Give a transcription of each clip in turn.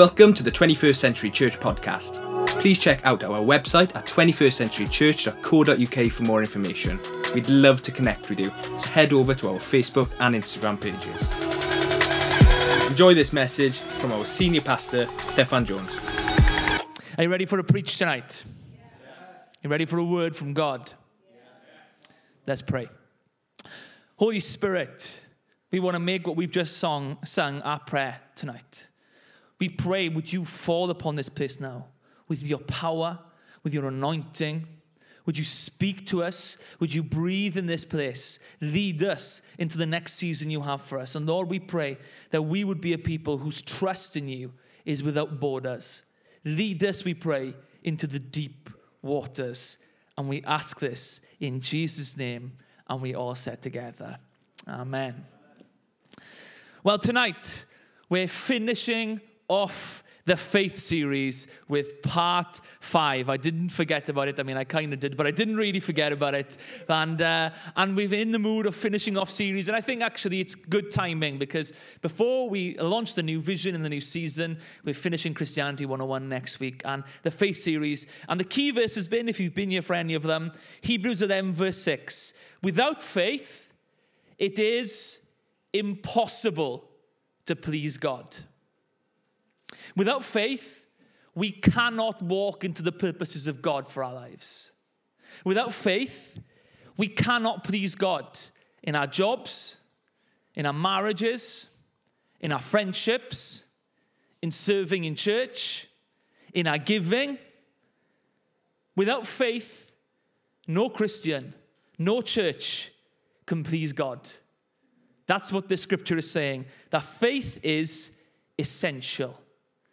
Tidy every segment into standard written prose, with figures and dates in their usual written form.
Welcome to the 21st Century Church podcast. Please check out our website at 21stcenturychurch.co.uk for more information. We'd love to connect with you, so head over to our Facebook and Instagram pages. Enjoy this message from our senior pastor, Stefan Jones. Are you ready for a preach tonight? Yeah. You ready for a word from God? Yeah. Let's pray. Holy Spirit, we want to make what we've just sung our prayer tonight. We pray, would you fall upon this place now with your power, with your anointing? Would you speak to us? Would you breathe in this place? Lead us into the next season you have for us. And Lord, we pray that we would be a people whose trust in you is without borders. Lead us, we pray, into the deep waters. And we ask this in Jesus' name, and we all said together, Amen. Well, tonight, we're finishing off the Faith Series with Part 5. I didn't forget about it. I mean, I kind of did, but I didn't really forget about it. And we're in the mood of finishing off series. And I think actually it's good timing because before we launch the new vision in the new season, we're finishing Christianity 101 next week and the Faith Series. And the key verse has been, if you've been here for any of them, Hebrews 11, verse 6. Without faith, it is impossible to please God. Without faith, we cannot walk into the purposes of God for our lives. Without faith, we cannot please God in our jobs, in our marriages, in our friendships, in serving in church, in our giving. Without faith, no Christian, no church can please God. That's what this scripture is saying, that faith is essential.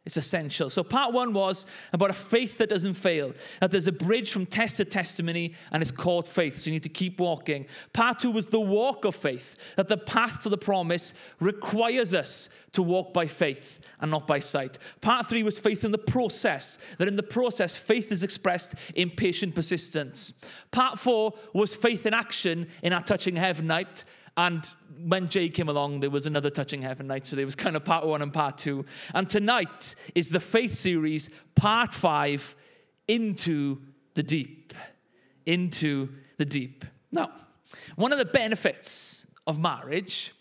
It's essential. So part one was about a faith that doesn't fail, that there's a bridge from test to testimony, and it's called faith, so you need to keep walking. Part two was the walk of faith, that the path to the promise requires us to walk by faith and not by sight. Part three was faith in the process, that in the process, faith is expressed in patient persistence. Part four was faith in action in our Touching Heaven night. And when Jay came along, there was another Touching Heaven night. So there was kind of part one and part two. And tonight is the Faith Series, part 5, Into the Deep. Into the Deep. Now, one of the benefits of marriage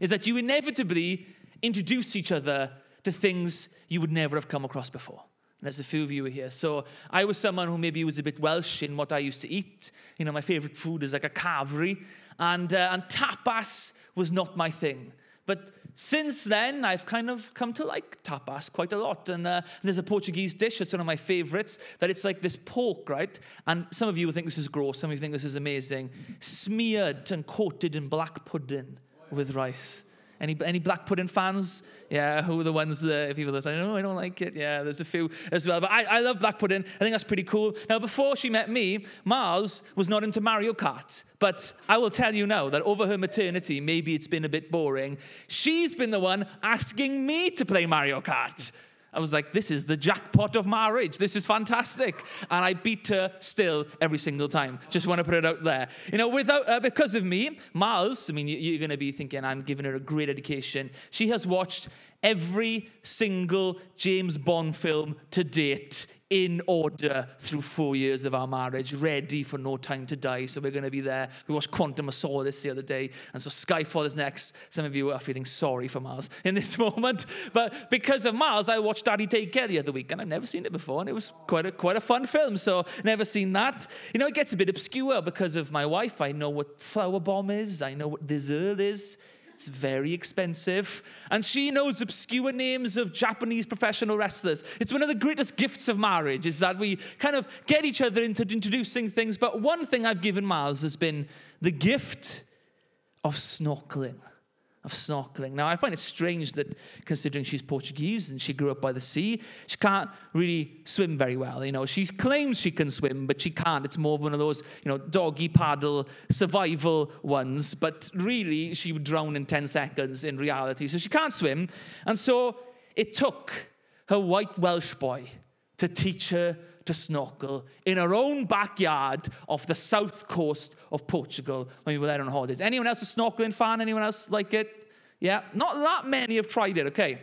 is that you inevitably introduce each other to things you would never have come across before. And there's a few of you here. So I was someone who maybe was a bit Welsh in what I used to eat. You know, my favorite food is like a carvery. And tapas was not my thing. But since then, I've kind of come to like tapas quite a lot. And there's a Portuguese dish that's one of my favorites, that it's like this pork, right? And some of you will think this is gross. Some of you think this is amazing. Smeared and coated in black pudding with rice. Any black pudding fans? Yeah, who are the ones, people that say, no, I don't like it. Yeah, there's a few as well. But I love black pudding. I think that's pretty cool. Now, before she met me, Miles was not into Mario Kart. But I will tell you now that over her maternity, maybe it's been a bit boring. She's been the one asking me to play Mario Kart. I was like, this is the jackpot of marriage. This is fantastic. And I beat her still every single time. Just want to put it out there. You know, because of me, Miles, I mean, you're going to be thinking I'm giving her a great education. She has watched every single James Bond film to date in order through 4 years of our marriage, ready for No Time to Die. So we're going to be there. We watched Quantum of Solace the other day, and so Skyfall is next. Some of you are feeling sorry for Miles in this moment, but because of Miles, I watched Daddy Take Care the other week, and I've never seen it before, and it was quite a fun film, so never seen that. You know, it gets a bit obscure because of my wife. I know what flower bomb is. I know what dessert is. It's very expensive. And she knows obscure names of Japanese professional wrestlers. It's one of the greatest gifts of marriage, is that we kind of get each other into introducing things. But one thing I've given Miles has been the gift of snorkeling. Now, I find it strange that, considering she's Portuguese and she grew up by the sea, she can't really swim very well. You know, she claims she can swim, but she can't. It's more of one of those, you know, doggy paddle survival ones. But really, she would drown in 10 seconds in reality. So she can't swim. And so it took her white Welsh boy to teach her to snorkel in her own backyard off the south coast of Portugal when we were there on holidays. Anyone else a snorkeling fan? Anyone else like it? Yeah, not that many have tried it, okay.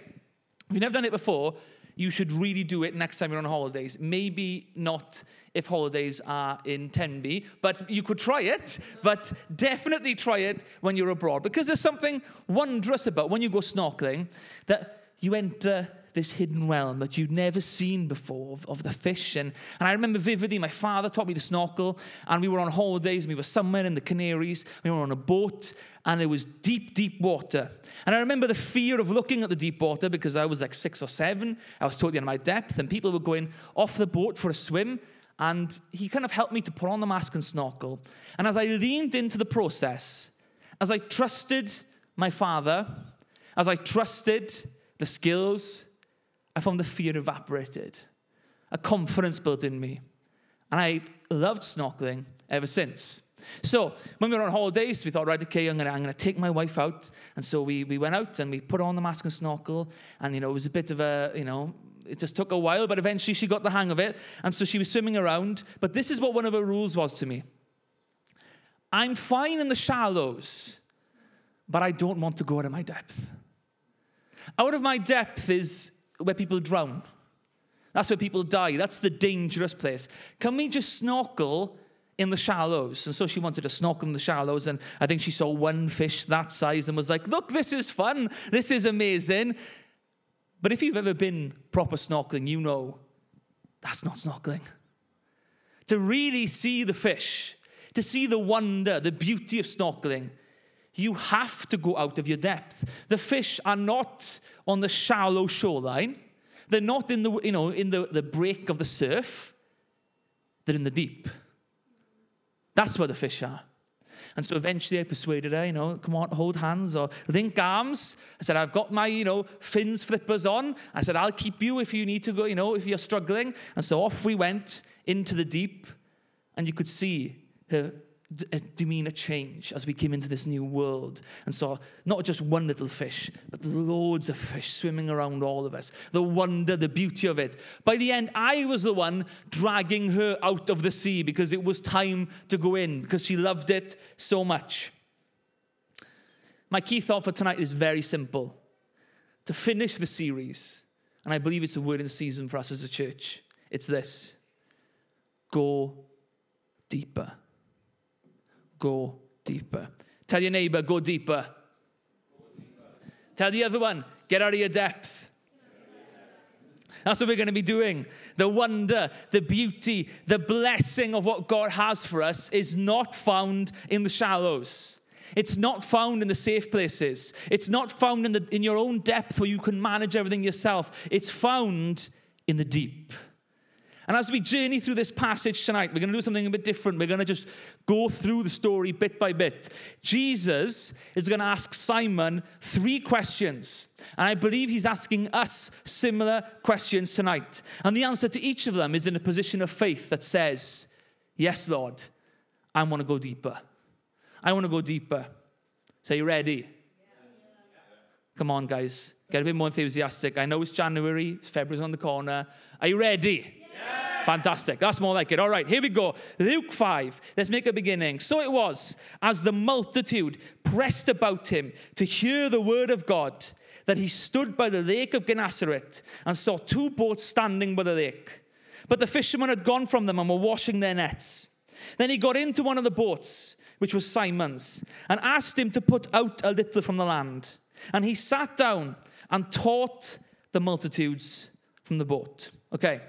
If you've never done it before, you should really do it next time you're on holidays. Maybe not if holidays are in Tenby, but you could try it. But definitely try it when you're abroad, because there's something wondrous about when you go snorkeling, that you enter this hidden realm that you'd never seen before of the fish. And I remember vividly, my father taught me to snorkel, and we were on holidays, and we were somewhere in the Canaries, we were on a boat, and there was deep, deep water. And I remember the fear of looking at the deep water, because I was like 6 or 7, I was totally out of my depth, and people were going off the boat for a swim, and he kind of helped me to put on the mask and snorkel. And as I leaned into the process, as I trusted my father, as I trusted the skills, I found the fear evaporated, a confidence built in me. And I loved snorkeling ever since. So when we were on holidays, we thought, right, okay, I'm going to take my wife out. And so we went out and we put on the mask and snorkel. And, you know, it was a bit of a, you know, it just took a while, but eventually she got the hang of it. And so she was swimming around. But this is what one of her rules was to me. I'm fine in the shallows, but I don't want to go out of my depth. Out of my depth is where people drown. That's where people die. That's the dangerous place. Can we just snorkel in the shallows? And so she wanted to snorkel in the shallows, and I think she saw one fish that size and was like, look, this is fun. This is amazing. But if you've ever been proper snorkeling, you know that's not snorkeling. To really see the fish, to see the wonder, the beauty of snorkeling, you have to go out of your depth. The fish are not on the shallow shoreline. They're not in the, you know, in the break of the surf. They're in the deep. That's where the fish are. And so eventually I persuaded her, you know, come on, hold hands or link arms. I said, I've got my, you know, fins flippers on. I said, I'll keep you if you need to go, you know, if you're struggling. And so off we went into the deep, and you could see her demeanor change as we came into this new world and saw not just one little fish, but loads of fish swimming around all of us. The wonder, the beauty of it. By the end, I was the one dragging her out of the sea because it was time to go in, because she loved it so much. My key thought for tonight is very simple. To finish the series, and I believe it's a word in season for us as a church, it's this: go deeper. Go deeper. Tell your neighbor, go deeper. Go deeper. Tell the other one, get out of your depth. That's what we're going to be doing. The wonder, the beauty, the blessing of what God has for us is not found in the shallows. It's not found in the safe places. It's not found in your own depth where you can manage everything yourself. It's found in the deep. And as we journey through this passage tonight, we're going to do something a bit different. We're going to just go through the story bit by bit. Jesus is going to ask Simon 3 questions. And I believe he's asking us similar questions tonight. And the answer to each of them is in a position of faith that says, yes, Lord, I want to go deeper. I want to go deeper. So are you ready? Come on, guys. Get a bit more enthusiastic. I know it's January. February's on the corner. Are you ready? Fantastic. That's more like it. All right, here we go. Luke 5. Let's make a beginning. So it was, as the multitude pressed about him to hear the word of God, that he stood by the lake of Gennesaret and saw 2 boats standing by the lake. But the fishermen had gone from them and were washing their nets. Then he got into one of the boats, which was Simon's, and asked him to put out a little from the land. And he sat down and taught the multitudes from the boat. Okay.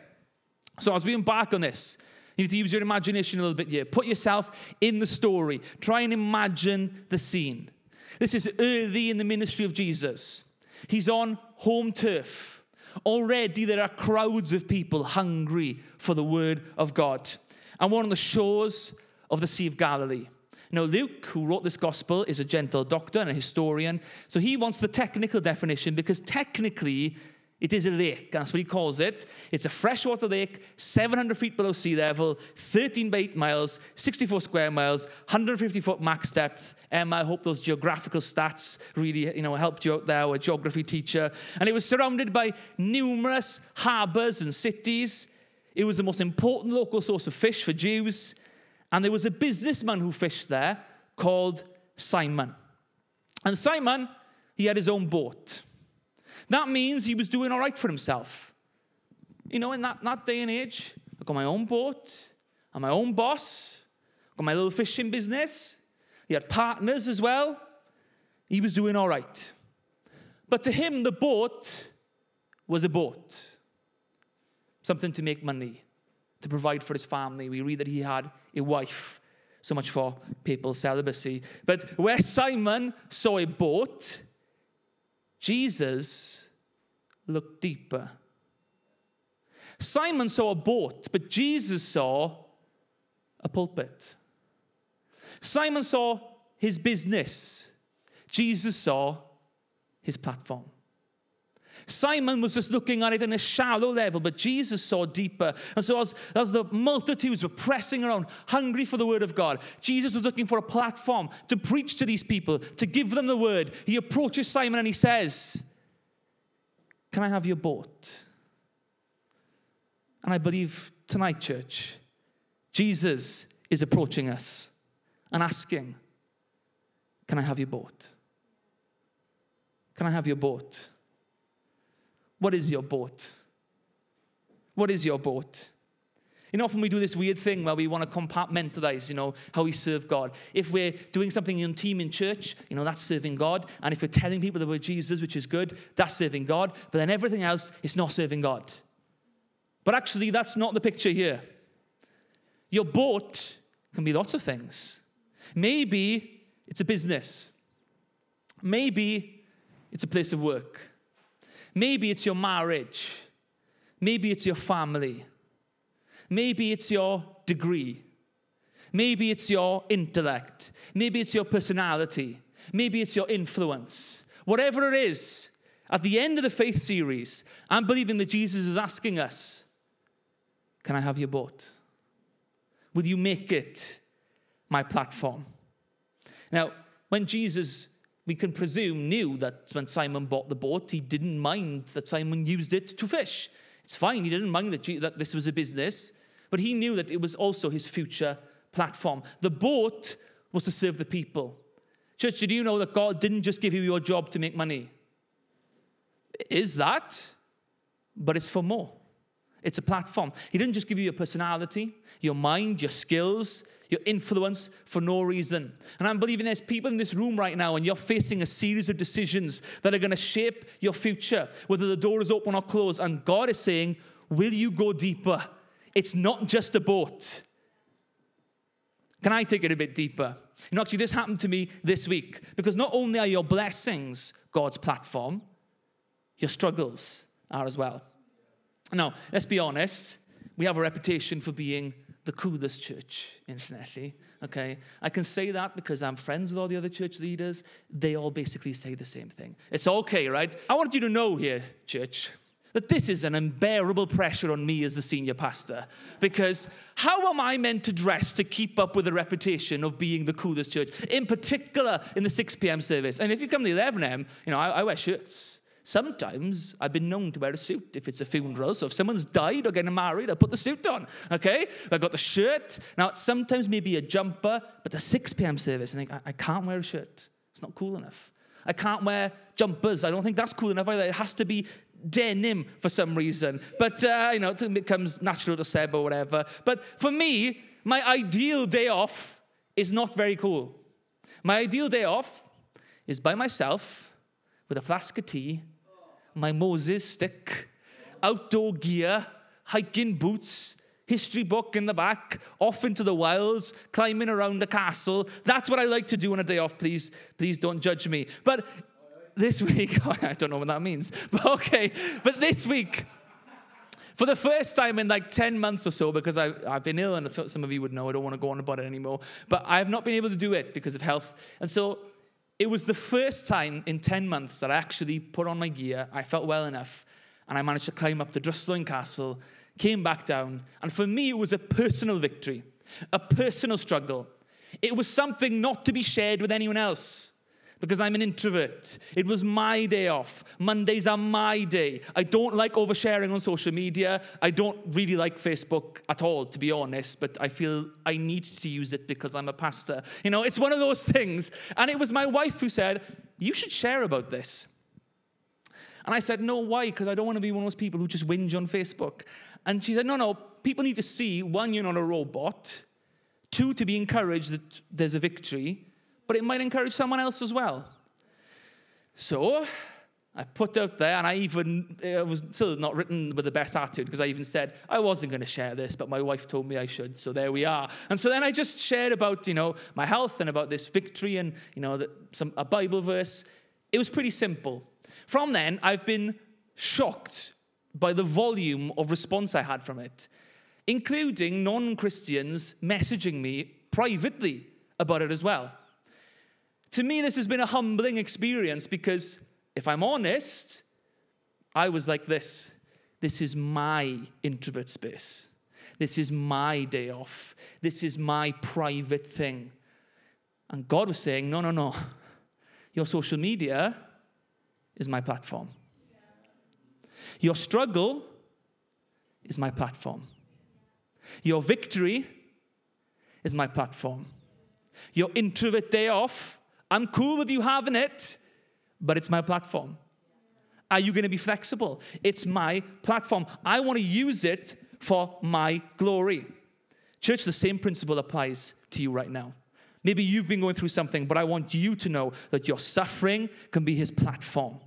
So as we embark on this, you need to use your imagination a little bit here. Put yourself in the story. Try and imagine the scene. This is early in the ministry of Jesus. He's on home turf. Already there are crowds of people hungry for the word of God. And we're on the shores of the Sea of Galilee. Now, Luke, who wrote this gospel, is a Gentile doctor and a historian. So he wants the technical definition, because technically it is a lake, that's what he calls it. It's a freshwater lake, 700 feet below sea level, 13 by 8 miles, 64 square miles, 150 foot max depth. Emma, I hope those geographical stats really, you know, helped you out there, a geography teacher. And it was surrounded by numerous harbors and cities. It was the most important local source of fish for Jews. And there was a businessman who fished there called Simon. And Simon, he had his own boat. That means he was doing all right for himself. You know, in that day and age, I've got my own boat, I'm my own boss, I've got my little fishing business. He had partners as well. He was doing all right. But to him, the boat was a boat. Something to make money, to provide for his family. We read that he had a wife. So much for papal celibacy. But where Simon saw a boat, Jesus looked deeper. Simon saw a boat, but Jesus saw a pulpit. Simon saw his business. Jesus saw his platform. Simon was just looking at it in a shallow level, but Jesus saw deeper. And so as the multitudes were pressing around, hungry for the word of God, Jesus was looking for a platform to preach to these people, to give them the word. He approaches Simon and he says, "Can I have your boat?" And I believe tonight, church, Jesus is approaching us and asking, "Can I have your boat? Can I have your boat?" What is your boat? What is your boat? You know, often we do this weird thing where we want to compartmentalize, you know, how we serve God. If we're doing something in team in church, you know, that's serving God. And if we're telling people that we're Jesus, which is good, that's serving God. But then everything else, it's not serving God. But actually, that's not the picture here. Your boat can be lots of things. Maybe it's a business. Maybe it's a place of work. Maybe it's your marriage. Maybe it's your family. Maybe it's your degree. Maybe it's your intellect. Maybe it's your personality. Maybe it's your influence. Whatever it is, at the end of the Faith Series, I'm believing that Jesus is asking us, "Can I have your boat? Will you make it my platform?" Now, when Jesus, we can presume, knew that when Simon bought the boat, he didn't mind that Simon used it to fish. It's fine, he didn't mind that this was a business, but he knew that it was also his future platform. The boat was to serve the people. Church, did you know that God didn't just give you your job to make money? It is that, but it's for more. It's a platform. He didn't just give you your personality, your mind, your skills, your influence for no reason. And I'm believing there's people in this room right now and you're facing a series of decisions that are going to shape your future, whether the door is open or closed. And God is saying, will you go deeper? It's not just a boat. Can I take it a bit deeper? You know, actually, this happened to me this week because not only are your blessings God's platform, your struggles are as well. Now, let's be honest. We have a reputation for being the coolest church in Llanelli, okay? I can say that because I'm friends with all the other church leaders. They all basically say the same thing. It's okay, right? I want you to know here, church, that this is an unbearable pressure on me as the senior pastor because how am I meant to dress to keep up with the reputation of being the coolest church, in particular in the 6 p.m. service? And if you come to the 11 a.m., you know, I wear shirts. Sometimes I've been known to wear a suit if it's a funeral. So if someone's died or getting married, I put the suit on, okay? I've got the shirt. Now, it's sometimes maybe a jumper, but the 6 p.m. service, I think, I can't wear a shirt. It's not cool enough. I can't wear jumpers. I don't think that's cool enough either. It has to be denim for some reason. But, you know, it becomes natural to Seb or whatever. But for me, my ideal day off is not very cool. My ideal day off is by myself with a flask of tea, my Moses stick, outdoor gear, hiking boots, history book in the back, off into the wilds, climbing around the castle. That's what I like to do on a day off. Please don't judge me. But this week, I don't know what that means. But okay, but this week, for the first time in like 10 months or so, because I've been ill, and some of you would know, I don't want to go on about it anymore, but I have not been able to do it because of health. And so it was the first time in 10 months that I actually put on my gear, I felt well enough, and I managed to climb up to Druslun Castle, came back down, and for me it was a personal victory, a personal struggle. It was something not to be shared with anyone else, because I'm an introvert. It was my day off. Mondays are my day. I don't like oversharing on social media. I don't really like Facebook at all, to be honest, but I feel I need to use it because I'm a pastor. You know, it's one of those things. And it was my wife who said, "You should share about this." And I said, no, why? Because I don't want to be one of those people who just whinge on Facebook. And she said, no, people need to see, one, you're not a robot, two, to be encouraged that there's a victory, but it might encourage someone else as well. So I put out there, and it was still not written with the best attitude, because I even said, I wasn't going to share this, but my wife told me I should, so there we are. And so then I just shared about, my health and about this victory and, a Bible verse. It was pretty simple. From then, I've been shocked by the volume of response I had from it, including non-Christians messaging me privately about it as well. To me, this has been a humbling experience because, if I'm honest, I was like this. This is my introvert space. This is my day off. This is my private thing. And God was saying, no. Your social media is my platform. Your struggle is my platform. Your victory is my platform. Your introvert day off, I'm cool with you having it, but it's my platform. Are you going to be flexible? It's my platform. I want to use it for my glory. Church, the same principle applies to you right now. Maybe you've been going through something, but I want you to know that your suffering can be his platform.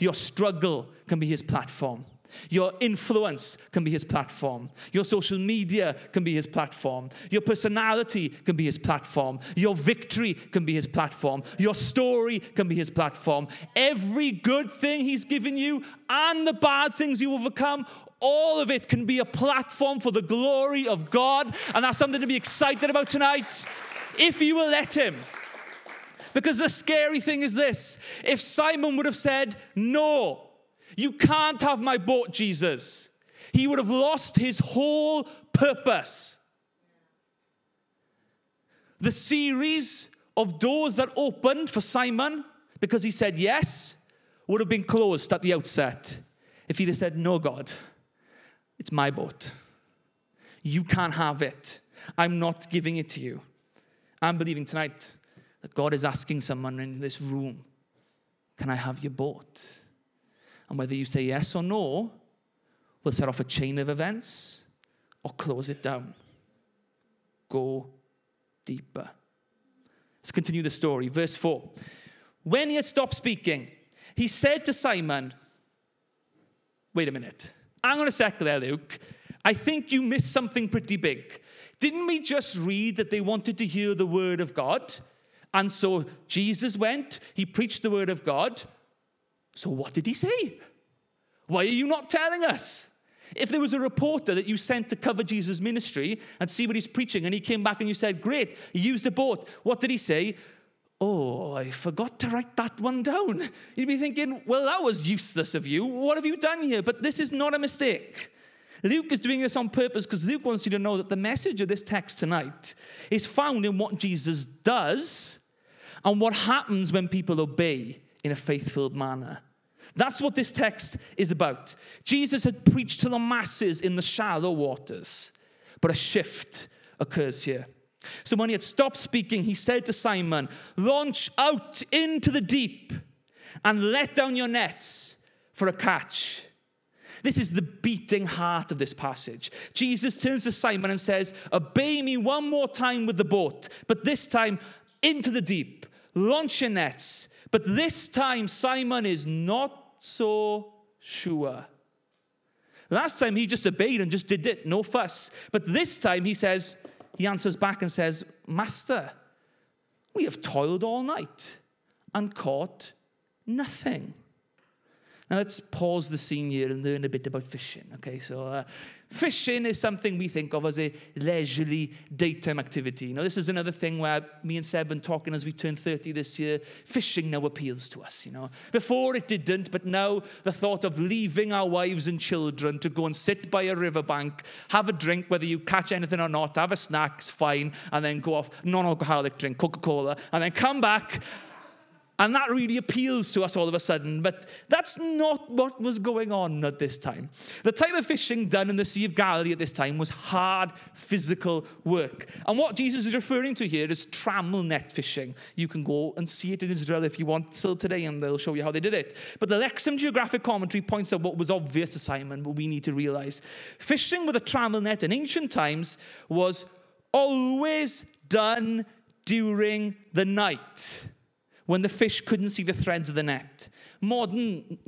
Your struggle can be his platform. Your influence can be his platform. Your social media can be his platform. Your personality can be his platform. Your victory can be his platform. Your story can be his platform. Every good thing he's given you and the bad things you overcome, all of it can be a platform for the glory of God. And that's something to be excited about tonight, if you will let him. Because the scary thing is this: if Simon would have said, no, you can't have my boat, Jesus, he would have lost his whole purpose. The series of doors that opened for Simon, because he said yes, would have been closed at the outset if he'd have said, no, God, it's my boat. You can't have it. I'm not giving it to you. I'm believing tonight that God is asking someone in this room, can I have your boat? And whether you say yes or no will set off a chain of events or close it down. Go deeper. Let's continue the story. Verse 4. When he had stopped speaking, he said to Simon, wait a minute. Hang on a sec there, Luke. I think you missed something pretty big. Didn't we just read that they wanted to hear the word of God? And so Jesus went, he preached the word of God. So what did he say? Why are you not telling us? If there was a reporter that you sent to cover Jesus' ministry and see what he's preaching, and he came back and you said, great, he used a boat, what did he say? Oh, I forgot to write that one down. You'd be thinking, well, that was useless of you. What have you done here? But this is not a mistake. Luke is doing this on purpose because Luke wants you to know that the message of this text tonight is found in what Jesus does and what happens when people obey in a faith-filled manner. That's what this text is about. Jesus had preached to the masses in the shallow waters, but a shift occurs here. So when he had stopped speaking, he said to Simon, launch out into the deep and let down your nets for a catch. This is the beating heart of this passage. Jesus turns to Simon and says, obey me one more time with the boat, but this time into the deep. Launch your nets. But this time, Simon is not so sure. Last time, he just obeyed and just did it, no fuss. But this time, he answers back and says, Master, we have toiled all night and caught nothing. Now, let's pause the scene here and learn a bit about fishing, okay? So, fishing is something we think of as a leisurely daytime activity. This is another thing where me and Seb have been talking as we turn 30 this year. Fishing now appeals to us, Before it didn't, but now the thought of leaving our wives and children to go and sit by a riverbank, have a drink, whether you catch anything or not, have a snack, it's fine, and then go off non-alcoholic drink, Coca-Cola, and then come back And that really appeals to us all of a sudden, but that's not what was going on at this time. The type of fishing done in the Sea of Galilee at this time was hard, physical work. And what Jesus is referring to here is trammel net fishing. You can go and see it in Israel if you want till today, and they'll show you how they did it. But the Lexham Geographic commentary points out what was obvious to Simon, but we need to realize. Fishing with a trammel net in ancient times was always done during the night, when the fish couldn't see the threads of the net. Modern,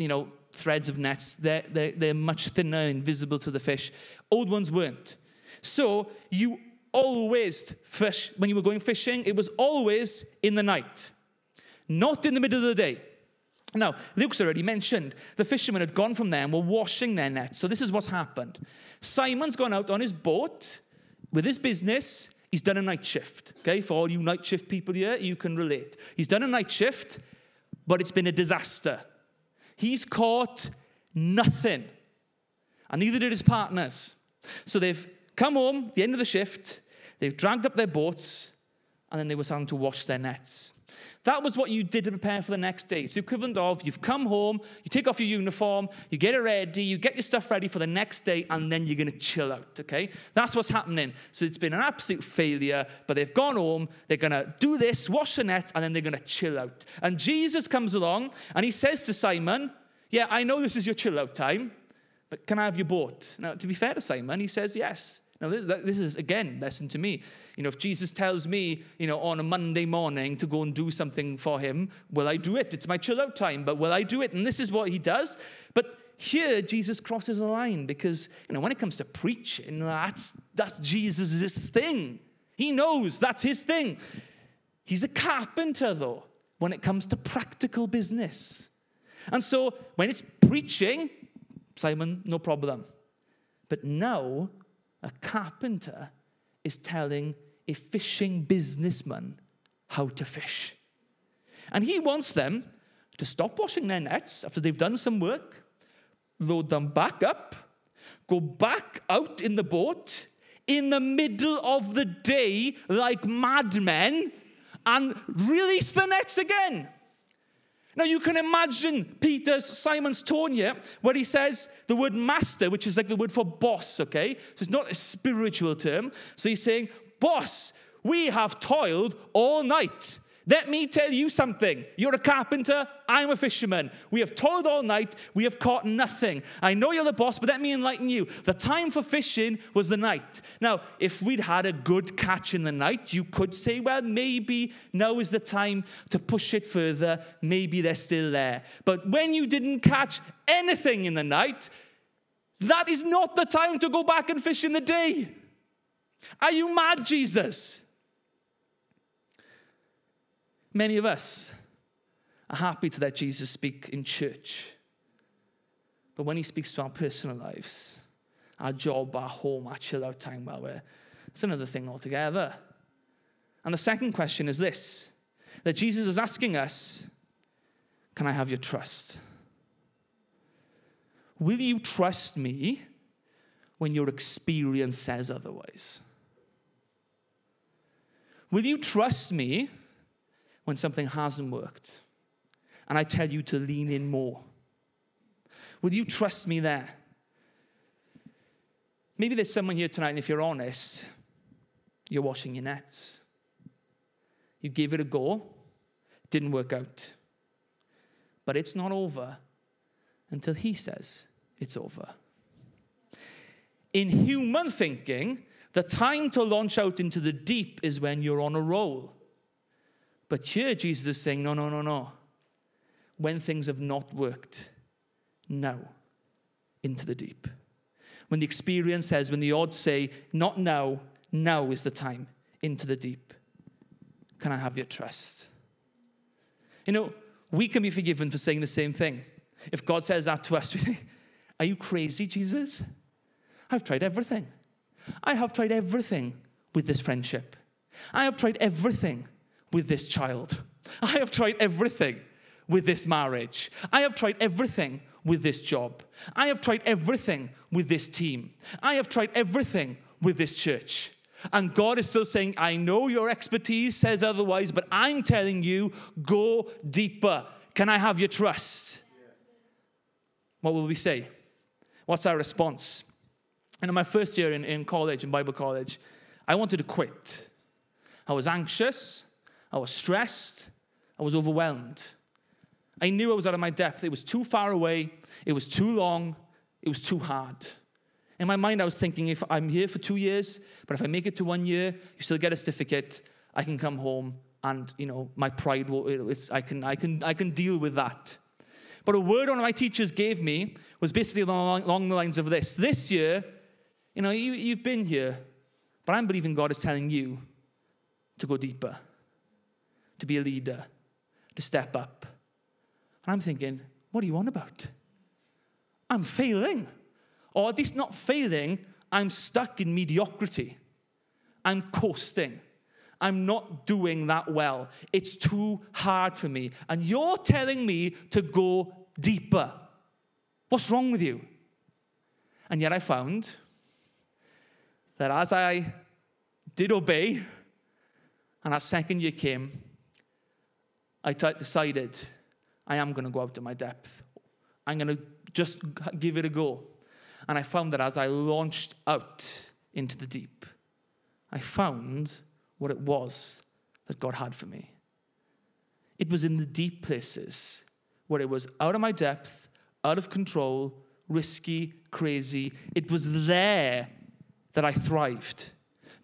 threads of nets, they're much thinner and visible to the fish. Old ones weren't. So you always fish, when you were going fishing, it was always in the night, not in the middle of the day. Now, Luke's already mentioned the fishermen had gone from there and were washing their nets. So this is what's happened. Simon's gone out on his boat with his business. He's done a night shift, okay? For all you night shift people here, you can relate. He's done a night shift, but it's been a disaster. He's caught nothing, and neither did his partners. So they've come home at the end of the shift, they've dragged up their boats, and then they were starting to wash their nets. That was what you did to prepare for the next day. It's the equivalent of you've come home, you take off your uniform, you get it ready, you get your stuff ready for the next day, and then you're going to chill out, okay? That's what's happening. So it's been an absolute failure, but they've gone home, they're going to do this, wash the nets, and then they're going to chill out. And Jesus comes along, and he says to Simon, yeah, I know this is your chill out time, but can I have your boat? Now, to be fair to Simon, he says yes. Now, this is, again, lesson to me. If Jesus tells me, on a Monday morning to go and do something for him, will I do it? It's my chill-out time, but will I do it? And this is what he does. But here, Jesus crosses the line because, when it comes to preaching, that's Jesus' thing. He knows that's his thing. He's a carpenter, though, when it comes to practical business. And so when it's preaching, Simon, no problem. But now, a carpenter is telling a fishing businessman how to fish. And he wants them to stop washing their nets after they've done some work, load them back up, go back out in the boat in the middle of the day like madmen, and release the nets again. Now, you can imagine Simon's tone here, where he says the word master, which is like the word for boss, okay? So it's not a spiritual term. So he's saying, boss, we have toiled all night. Let me tell you something. You're a carpenter. I'm a fisherman. We have toiled all night. We have caught nothing. I know you're the boss, but let me enlighten you. The time for fishing was the night. Now, if we'd had a good catch in the night, you could say, well, maybe now is the time to push it further. Maybe they're still there. But when you didn't catch anything in the night, that is not the time to go back and fish in the day. Are you mad, Jesus? Many of us are happy to let Jesus speak in church. But when he speaks to our personal lives, our job, our home, our chill-out time, it's another thing altogether. And the second question is this, that Jesus is asking us, can I have your trust? Will you trust me when your experience says otherwise? Will you trust me when something hasn't worked, and I tell you to lean in more? Will you trust me there? Maybe there's someone here tonight, and if you're honest, you're washing your nets. You gave it a go, it didn't work out. But it's not over until he says it's over. In human thinking, the time to launch out into the deep is when you're on a roll. But here Jesus is saying, no. When things have not worked, now, into the deep. When the experience says, when the odds say, not now, now is the time, into the deep. Can I have your trust? We can be forgiven for saying the same thing. If God says that to us, we think, are you crazy, Jesus? I've tried everything. I have tried everything with this friendship. I have tried everything with this child. I have tried everything with this marriage. I have tried everything with this job. I have tried everything with this team. I have tried everything with this church. And God is still saying, I know your expertise says otherwise, but I'm telling you, go deeper. Can I have your trust? Yeah. What will we say? What's our response? And in my first year in college, in Bible college, I wanted to quit. I was anxious. I was stressed. I was overwhelmed. I knew I was out of my depth. It was too far away. It was too long. It was too hard. In my mind, I was thinking, if I'm here for 2 years, but if I make it to 1 year, you still get a certificate, I can come home and, you know, my pride, I can deal with that. But a word one of my teachers gave me was basically along the lines of this. This year, you know, you've been here, but I'm believing God is telling you to go deeper, to be a leader, to step up. And I'm thinking, what are you on about? I'm failing. Or at least not failing, I'm stuck in mediocrity. I'm coasting. I'm not doing that well. It's too hard for me. And you're telling me to go deeper. What's wrong with you? And yet I found that as I did obey, and as second year came, I decided I am going to go out to my depth. I'm going to just give it a go. And I found that as I launched out into the deep, I found what it was that God had for me. It was in the deep places where it was out of my depth, out of control, risky, crazy. It was there that I thrived.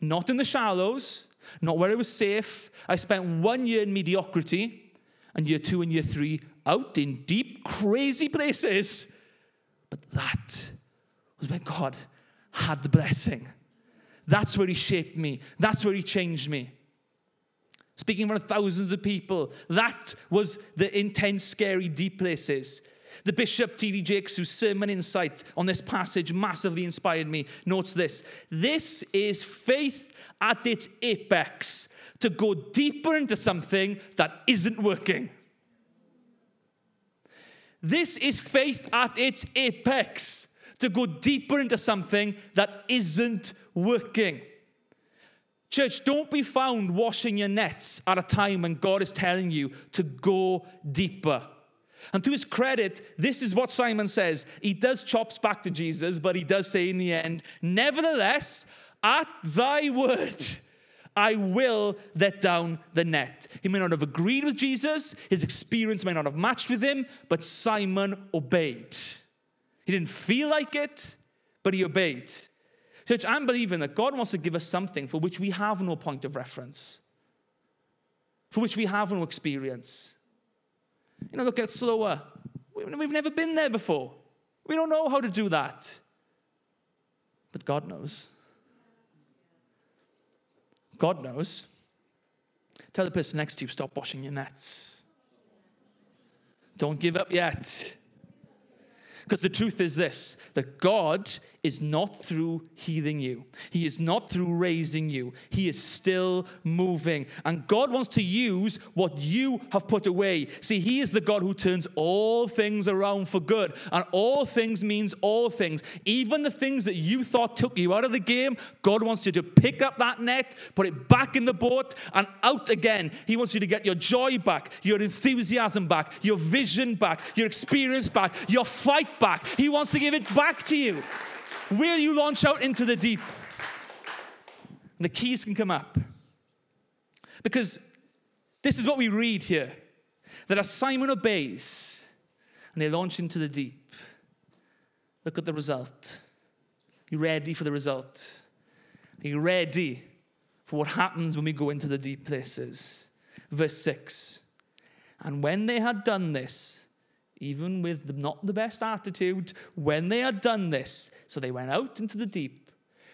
Not in the shallows, not where it was safe. I spent 1 year in mediocrity, and year 2 and year 3 out in deep, crazy places. But that was where God had the blessing. That's where he shaped me. That's where he changed me. Speaking in front of thousands of people, that was the intense, scary, deep places. The Bishop T.D. Jakes, whose sermon insight on this passage massively inspired me, notes this. This is faith at its apex, to go deeper into something that isn't working. This is faith at its apex, to go deeper into something that isn't working. Church, don't be found washing your nets at a time when God is telling you to go deeper. And to his credit, this is what Simon says. He does chops back to Jesus, but he does say in the end, nevertheless, at thy word, I will let down the net. He may not have agreed with Jesus. His experience may not have matched with him, but Simon obeyed. He didn't feel like it, but he obeyed. Church, I'm believing that God wants to give us something for which we have no point of reference, for which we have no experience. You know, look at slower. We've never been there before. We don't know how to do that. But God knows. God knows. Tell the person next to you, stop washing your nets. Don't give up yet. Because the truth is this, that God is not through healing you. He is not through raising you. He is still moving. And God wants to use what you have put away. See, he is the God who turns all things around for good. And all things means all things. Even the things that you thought took you out of the game, God wants you to pick up that net, put it back in the boat, and out again. He wants you to get your joy back, your enthusiasm back, your vision back, your experience back, your fight back. He wants to give it back to you. Will you launch out into the deep? And the keys can come up. Because this is what we read here, that as Simon obeys and they launch into the deep, look at the result. You ready for the result? Are you ready for what happens when we go into the deep places? Verse 6, and when they had done this, even with not the best attitude, when they had done this, so they went out into the deep,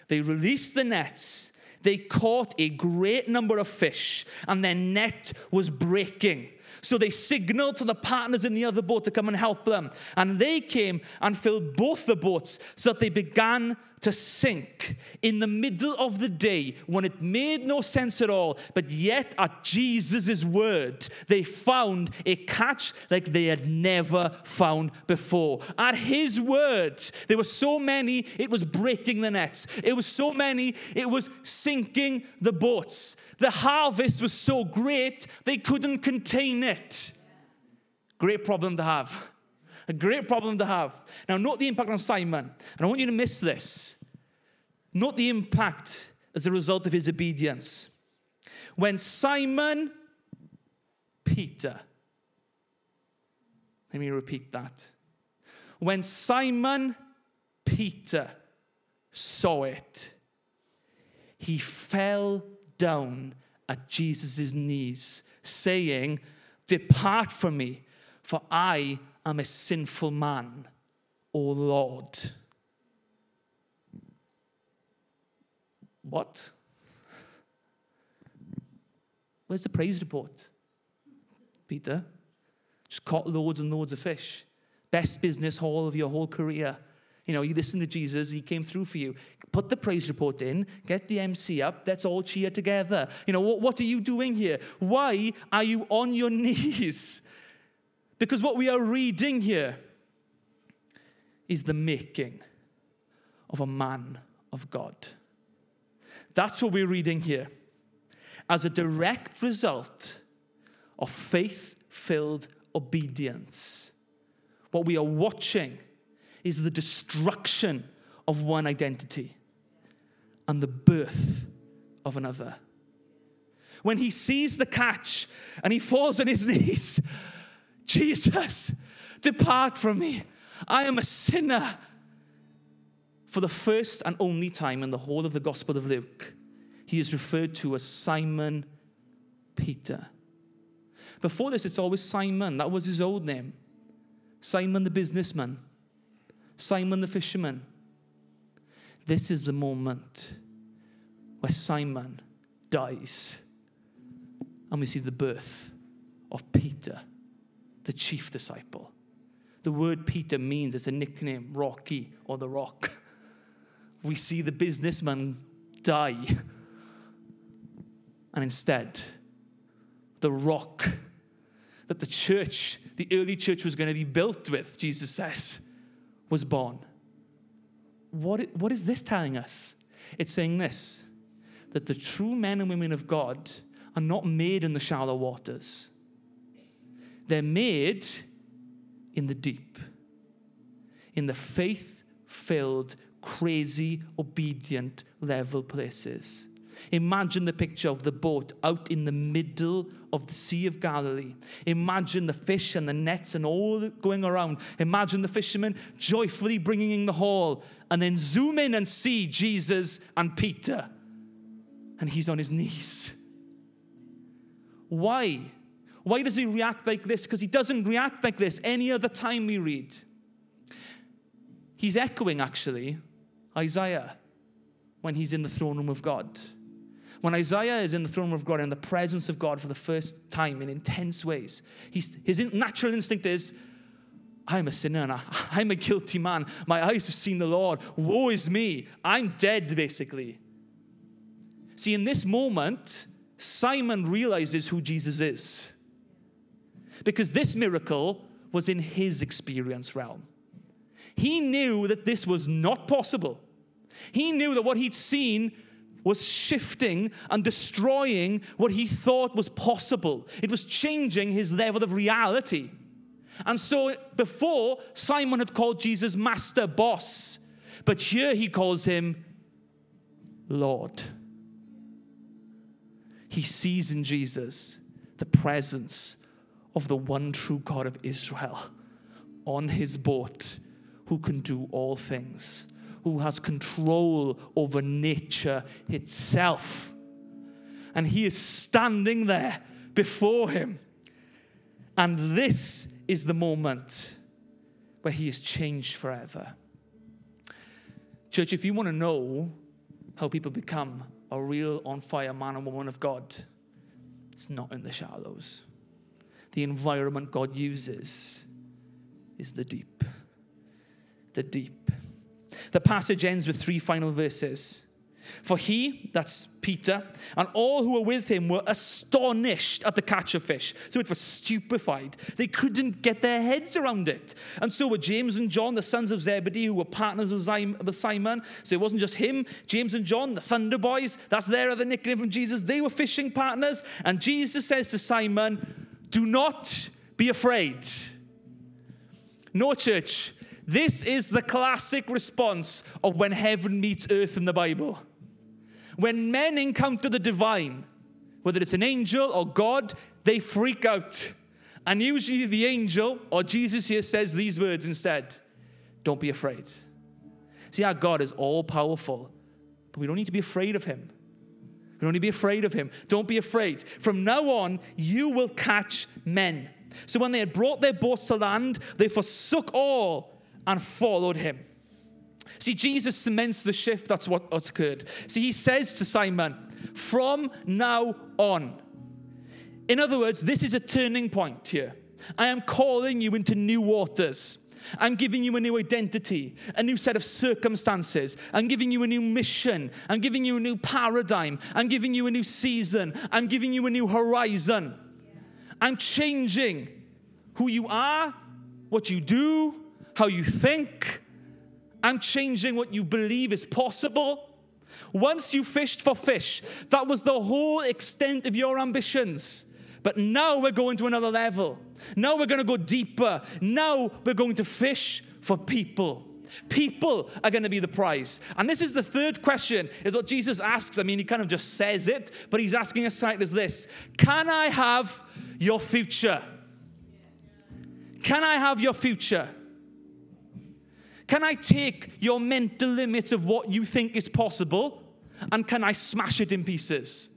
they released the nets, they caught a great number of fish, and their net was breaking. So they signaled to the partners in the other boat to come and help them. And they came and filled both the boats so that they began to sink in the middle of the day when it made no sense at all, but yet at Jesus' word, they found a catch like they had never found before. At his word, there were so many, it was breaking the nets. It was so many, it was sinking the boats. The harvest was so great, they couldn't contain it. Great problem to have. A great problem to have. Now, note the impact on Simon. And I want you to miss this. Note the impact as a result of his obedience. When Simon Peter, let me repeat that. When Simon Peter saw it, he fell down at Jesus' knees, saying, "Depart from me, for I am a sinful man, O Lord." What? Where's the praise report, Peter? Just caught loads and loads of fish. Best business haul of your whole career. You know, you listen to Jesus, he came through for you. Put the praise report in, get the MC up, let's all cheer together. You know, what are you doing here? Why are you on your knees? Because what we are reading here is the making of a man of God. That's what we're reading here as a direct result of faith-filled obedience. What we are watching is the destruction of one identity and the birth of another. When he sees the catch and he falls on his knees, "Jesus, depart from me. I am a sinner." For the first and only time in the whole of the Gospel of Luke, he is referred to as Simon Peter. Before this, it's always Simon. That was his old name. Simon the businessman. Simon the fisherman. This is the moment where Simon dies. And we see the birth of Peter, the chief disciple. The word Peter means, it's a nickname, Rocky or the Rock. We see the businessman die. And instead, the rock that the church, the early church was going to be built with, Jesus says, was born. What is this telling us? It's saying this, that the true men and women of God are not made in the shallow waters. They're made in the deep, in the faith-filled, crazy, obedient level places. Imagine the picture of the boat out in the middle of the Sea of Galilee. Imagine the fish and the nets and all going around. Imagine the fishermen joyfully bringing in the haul, and then zoom in and see Jesus and Peter. And he's on his knees. Why? Why does he react like this? Because he doesn't react like this any other time we read. He's echoing, actually, Isaiah when he's in the throne room of God. When Isaiah is in the throne room of God, in the presence of God for the first time in intense ways, his natural instinct is, "I'm a sinner and I'm a guilty man. My eyes have seen the Lord. Woe is me. I'm dead," basically. See, in this moment, Simon realizes who Jesus is. Because this miracle was in his experience realm. He knew that this was not possible. He knew that what he'd seen was shifting and destroying what he thought was possible. It was changing his level of reality. And so before, Simon had called Jesus master, boss. But here he calls him Lord. He sees in Jesus the presence of the one true God of Israel on his boat, who can do all things, who has control over nature itself. And he is standing there before him. And this is the moment where he is changed forever. Church, if you want to know how people become a real on-fire man and woman of God, it's not in the shallows. The environment God uses is the deep. The deep. The passage ends with three final verses. For he, that's Peter, and all who were with him were astonished at the catch of fish. So it was stupefied. They couldn't get their heads around it. And so were James and John, the sons of Zebedee, who were partners with Simon. So it wasn't just him. James and John, the Thunder Boys, that's their other nickname from Jesus. They were fishing partners. And Jesus says to Simon, do not be afraid. No, church, this is the classic response of when heaven meets earth in the Bible. When men encounter the divine, whether it's an angel or God, they freak out. And usually the angel or Jesus here says these words instead. Don't be afraid. See, our God is all-powerful, but we don't need to be afraid of him. We don't need to be afraid of him. Don't be afraid. From now on, you will catch men. So when they had brought their boats to land, they forsook all and followed him. See, Jesus cements the shift. That's what's occurred. See, he says to Simon, from now on. In other words, this is a turning point here. I am calling you into new waters. I'm giving you a new identity, a new set of circumstances. I'm giving you a new mission. I'm giving you a new paradigm. I'm giving you a new season. I'm giving you a new horizon. I'm changing who you are, what you do, how you think. I'm changing what you believe is possible. Once you fished for fish, that was the whole extent of your ambitions. But now we're going to another level. Now we're going to go deeper. Now we're going to fish for people. People are going to be the prize. And this is the third question, is what Jesus asks. I mean, he kind of just says it, but he's asking us like this. Can I have your future? Can I have your future? Can I take your mental limits of what you think is possible, and can I smash it in pieces?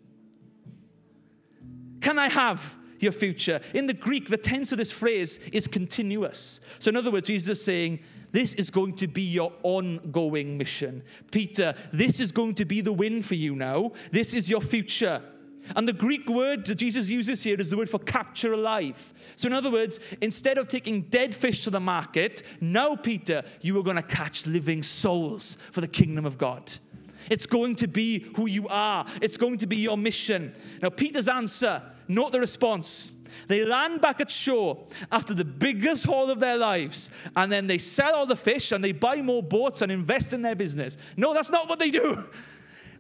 Can I have your future? In the Greek, the tense of this phrase is continuous. So in other words, Jesus is saying, this is going to be your ongoing mission. Peter, this is going to be the win for you now. This is your future. And the Greek word that Jesus uses here is the word for capture alive. So in other words, instead of taking dead fish to the market, now, Peter, you are going to catch living souls for the kingdom of God. It's going to be who you are. It's going to be your mission. Now, Peter's answer, note the response. They land back at shore after the biggest haul of their lives, and then they sell all the fish, and they buy more boats and invest in their business. No, that's not what they do.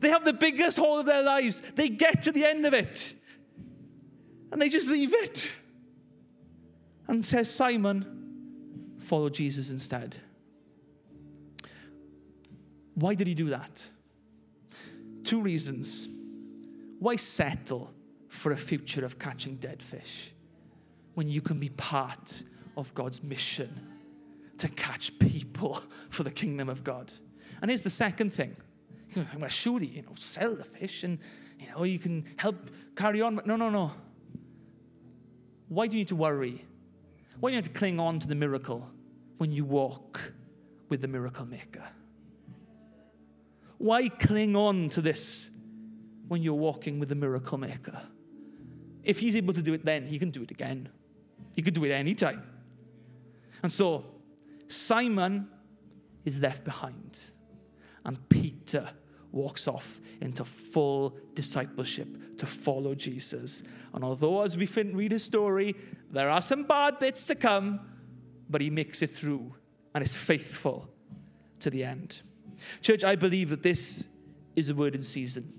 They have the biggest haul of their lives. They get to the end of it, and they just leave it. And says, Simon, follow Jesus instead. Why did he do that? Two reasons. Why settle for a future of catching dead fish when you can be part of God's mission to catch people for the kingdom of God? And here's the second thing. Well, surely, sell the fish and, you can help carry on. But no. Why do you need to worry? Why do you need to cling on to the miracle when you walk with the miracle maker? Why cling on to this when you're walking with the miracle maker? If he's able to do it then, he can do it again. He could do it any time. And so, Simon is left behind. And Peter walks off into full discipleship to follow Jesus. And although as we read his story, there are some bad bits to come, but he makes it through and is faithful to the end. Church, I believe that this is a word in season.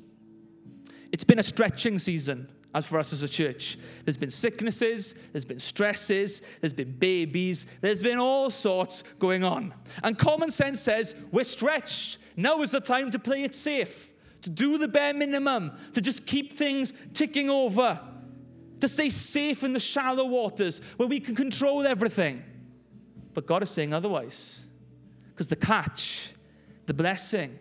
It's been a stretching season as for us as a church. There's been sicknesses, there's been stresses, there's been babies, there's been all sorts going on. And common sense says we're stretched. Now is the time to play it safe, to do the bare minimum, to just keep things ticking over, to stay safe in the shallow waters where we can control everything. But God is saying otherwise, because the catch, the blessing,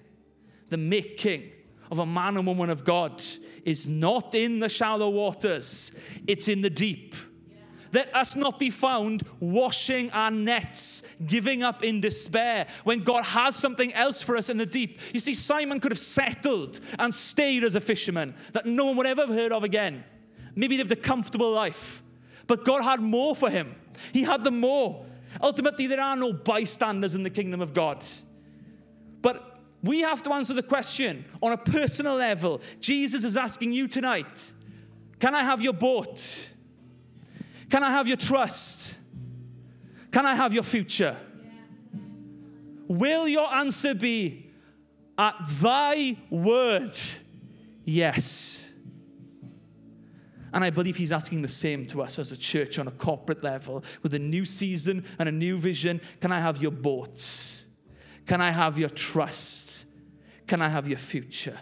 the making of a man and woman of God is not in the shallow waters, it's in the deep. Let us not be found washing our nets, giving up in despair when God has something else for us in the deep. You see, Simon could have settled and stayed as a fisherman that no one would ever have heard of again. Maybe lived a comfortable life. But God had more for him. He had the more. Ultimately, there are no bystanders in the kingdom of God. But we have to answer the question on a personal level. Jesus is asking you tonight, can I have your boat? Can I have your trust? Can I have your future? Yeah. Will your answer be, at thy word, yes? And I believe he's asking the same to us as a church on a corporate level with a new season and a new vision. Can I have your boats? Can I have your trust? Can I have your future?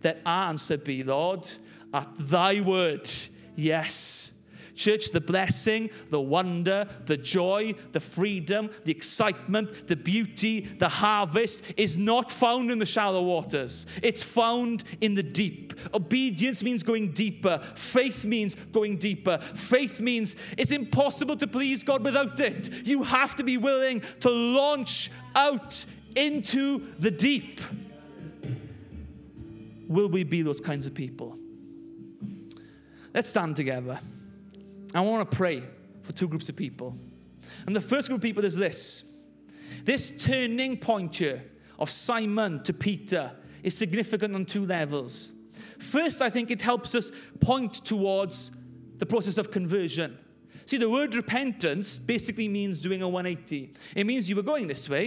That our answer be, Lord, at thy word, yes. Church, the blessing, the wonder, the joy, the freedom, the excitement, the beauty, the harvest is not found in the shallow waters. It's found in the deep. Obedience means going deeper. Faith means going deeper. Faith means it's impossible to please God without it. You have to be willing to launch out into the deep. Will we be those kinds of people? Let's stand together. I want to pray for two groups of people. And the first group of people is this. This turning point here of Simon to Peter is significant on two levels. First, I think it helps us point towards the process of conversion. See, the word repentance basically means doing a 180. It means you were going this way,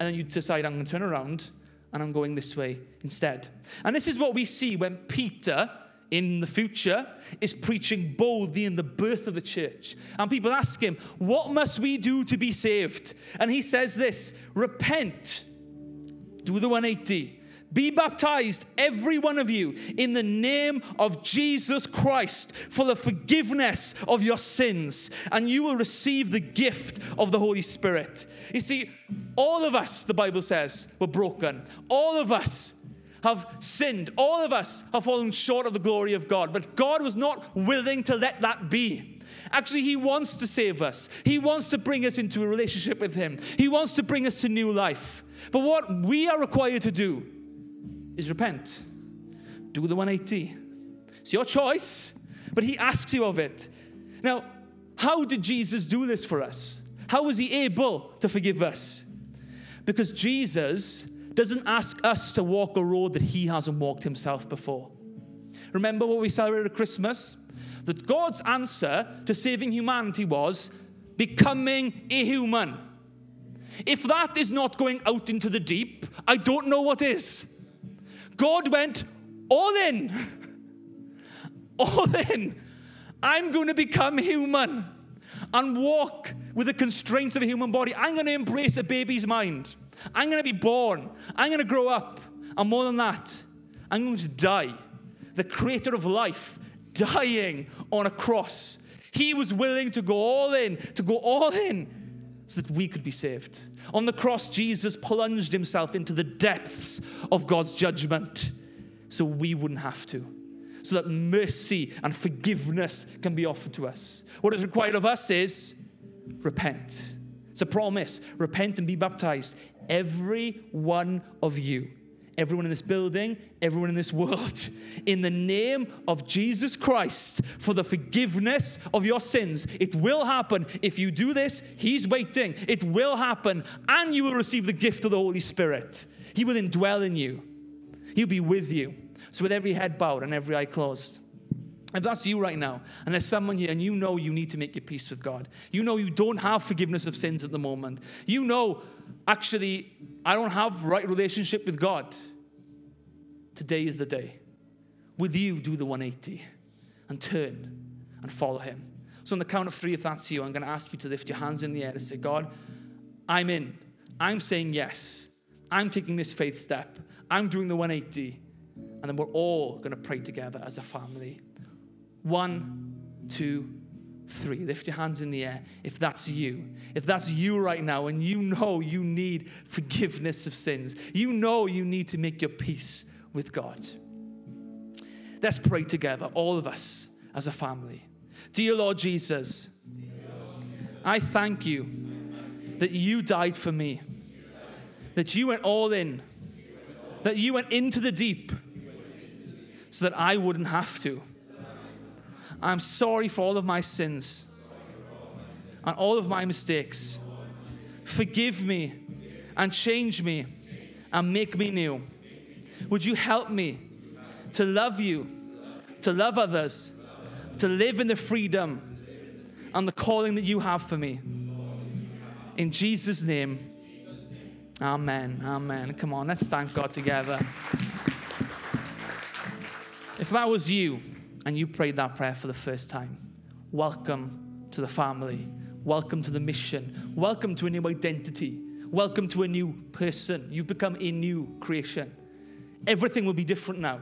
and then you decide, I'm going to turn around, and I'm going this way instead. And this is what we see when Peter in the future, is preaching boldly in the birth of the church. And people ask him, what must we do to be saved? And he says this, repent, do the 180, be baptized, every one of you, in the name of Jesus Christ, for the forgiveness of your sins, and you will receive the gift of the Holy Spirit. You see, all of us, the Bible says, were broken. All of us have sinned. All of us have fallen short of the glory of God. But God was not willing to let that be. Actually, he wants to save us. He wants to bring us into a relationship with him. He wants to bring us to new life. But what we are required to do is repent. Do the 180. It's your choice, but he asks you of it. Now, how did Jesus do this for us? How was he able to forgive us? Because Jesus doesn't ask us to walk a road that he hasn't walked himself before. Remember what we celebrated at Christmas? That God's answer to saving humanity was becoming a human. If that is not going out into the deep, I don't know what is. God went all in. All in. I'm going to become human and walk with the constraints of a human body. I'm going to embrace a baby's mind. I'm going to be born. I'm going to grow up. And more than that, I'm going to die. The creator of life dying on a cross. He was willing to go all in, so that we could be saved. On the cross, Jesus plunged himself into the depths of God's judgment so we wouldn't have to. So that mercy and forgiveness can be offered to us. What is required of us is repent. It's a promise. Repent and be baptized. Every one of you, everyone in this building, everyone in this world, in the name of Jesus Christ, for the forgiveness of your sins. It will happen. If you do this, he's waiting. It will happen. And you will receive the gift of the Holy Spirit. He will indwell in you. He'll be with you. So with every head bowed and every eye closed. If that's you right now, and there's someone here, and you know you need to make your peace with God. You know you don't have forgiveness of sins at the moment. You know, actually, I don't have right relationship with God. Today is the day. With you, do the 180 and turn and follow him. So on the count of three, if that's you, I'm going to ask you to lift your hands in the air and say, God, I'm in. I'm saying yes. I'm taking this faith step. I'm doing the 180. And then we're all going to pray together as a family. 1, 2, 3. Lift your hands in the air if that's you. If that's you right now and you know you need forgiveness of sins. You know you need to make your peace with God. Let's pray together, all of us, as a family. Dear Lord Jesus, I thank you that you died for me. That you went all in. That you went into the deep so that I wouldn't have to. I'm sorry for all of my sins and all of my mistakes. Forgive me and change me and make me new. Would you help me to love you, to love others, to live in the freedom and the calling that you have for me? In Jesus' name, amen, amen. Come on, let's thank God together. If that was you and you prayed that prayer for the first time, welcome to the family. Welcome to the mission. Welcome to a new identity. Welcome to a new person. You've become a new creation. Everything will be different now.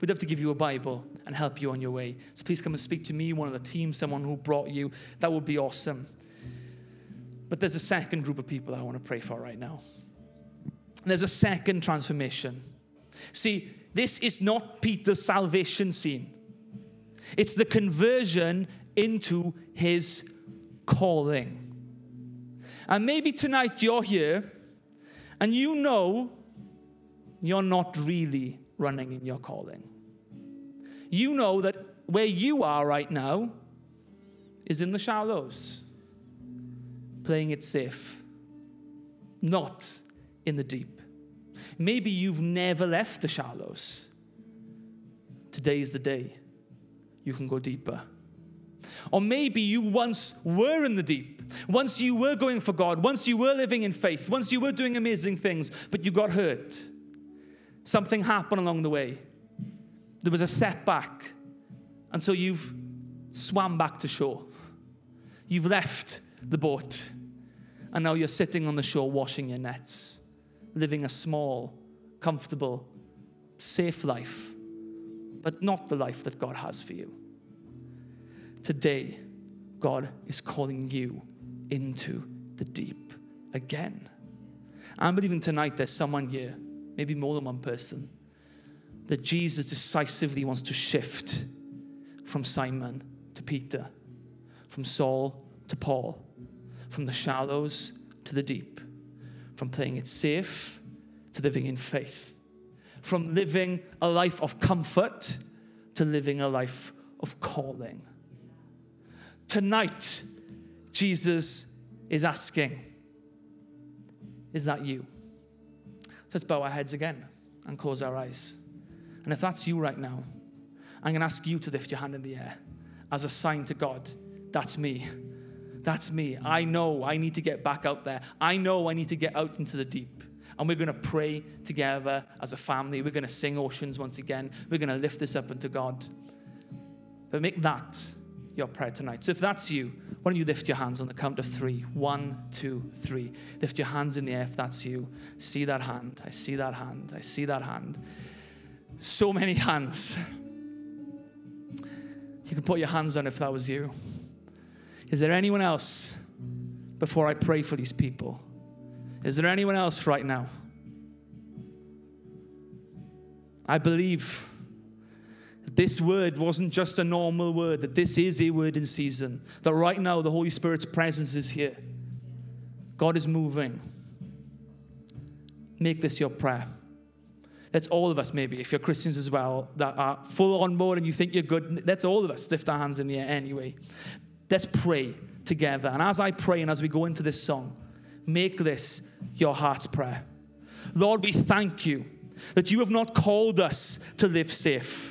We'd love to give you a Bible and help you on your way. So please come and speak to me, one of the team, someone who brought you. That would be awesome. But there's a second group of people I want to pray for right now. There's a second transformation. See, this is not Peter's salvation scene. It's the conversion into his calling. And maybe tonight you're here and you know you're not really running in your calling. You know that where you are right now is in the shallows, playing it safe, not in the deep. Maybe you've never left the shallows. Today is the day you can go deeper. Or maybe you once were in the deep. Once you were going for God. Once you were living in faith. Once you were doing amazing things, but you got hurt. Something happened along the way. There was a setback. And so you've swam back to shore. You've left the boat. And now you're sitting on the shore washing your nets, living a small, comfortable, safe life, but not the life that God has for you. Today, God is calling you into the deep again. I'm believing tonight there's someone here, maybe more than one person, that Jesus decisively wants to shift from Simon to Peter, from Saul to Paul, from the shallows to the deep, from playing it safe to living in faith, from living a life of comfort to living a life of calling. Tonight, Jesus is asking, is that you? So let's bow our heads again and close our eyes. And if that's you right now, I'm going to ask you to lift your hand in the air as a sign to God, that's me. That's me. I know I need to get back out there. I know I need to get out into the deep. And we're going to pray together as a family. We're going to sing Oceans once again. We're going to lift this up unto God. But make that your prayer tonight. So if that's you, why don't you lift your hands on the count of three. 1, 2, 3. Lift your hands in the air if that's you. See that hand. I see that hand. I see that hand. So many hands. You can put your hands on if that was you. Is there anyone else before I pray for these people? Is there anyone else right now? I believe this word wasn't just a normal word, that this is a word in season, that right now the Holy Spirit's presence is here. God is moving. Make this your prayer. That's all of us, maybe, if you're Christians as well, that are full on board and you think you're good. That's all of us. Lift our hands in the air anyway. Let's pray together. And as I pray and as we go into this song, make this your heart's prayer. Lord, we thank you that you have not called us to live safe,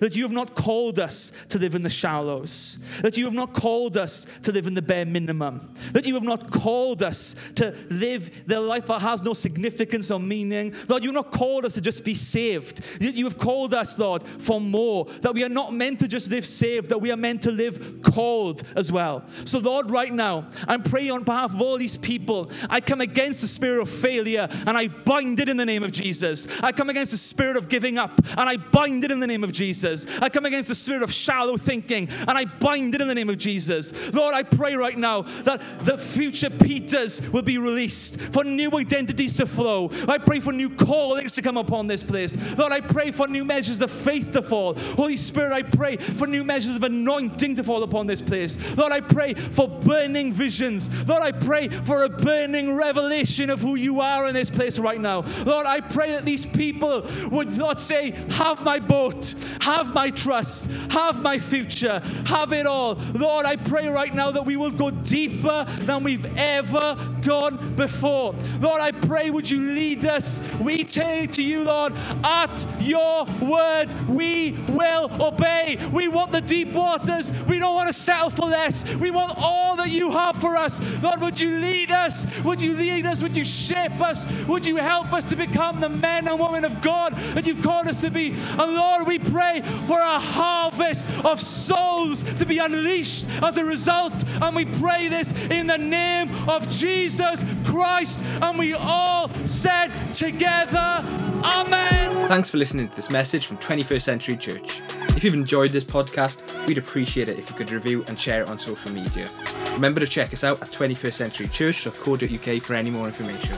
that you have not called us to live in the shallows, that you have not called us to live in the bare minimum, that you have not called us to live the life that has no significance or meaning. Lord, you have not called us to just be saved. You have called us, Lord, for more, that we are not meant to just live saved, that we are meant to live called as well. So, Lord, right now, I'm praying on behalf of all these people. I come against the spirit of failure, and I bind it in the name of Jesus. I come against the spirit of giving up, and I bind it in the name of Jesus. I come against the spirit of shallow thinking, and I bind it in the name of Jesus. Lord, I pray right now that the future Peters will be released, for new identities to flow. I pray for new callings to come upon this place. Lord, I pray for new measures of faith to fall. Holy Spirit, I pray for new measures of anointing to fall upon this place. Lord, I pray for burning visions. Lord, I pray for a burning revelation of who you are in this place right now. Lord, I pray that these people would not say, have my boat, have my trust, have my future, have it all. Lord, I pray right now that we will go deeper than we've ever gone before. Lord, I pray, would you lead us? We turn to you, Lord. At your word, we will obey. We want the deep waters. We don't want to settle for less. We want all that you have for us. Lord, would you lead us? Would you lead us? Would you shape us? Would you help us to become the men and women of God that you've called us to be? And Lord, we pray for a harvest of souls to be unleashed as a result. And we pray this in the name of Jesus Christ. And we all said together, Amen. Thanks for listening to this message from 21st Century Church. If you've enjoyed this podcast, we'd appreciate it if you could review and share it on social media. Remember to check us out at 21stcenturychurch.co.uk for any more information.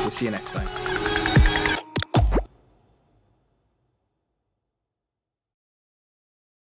We'll see you next time.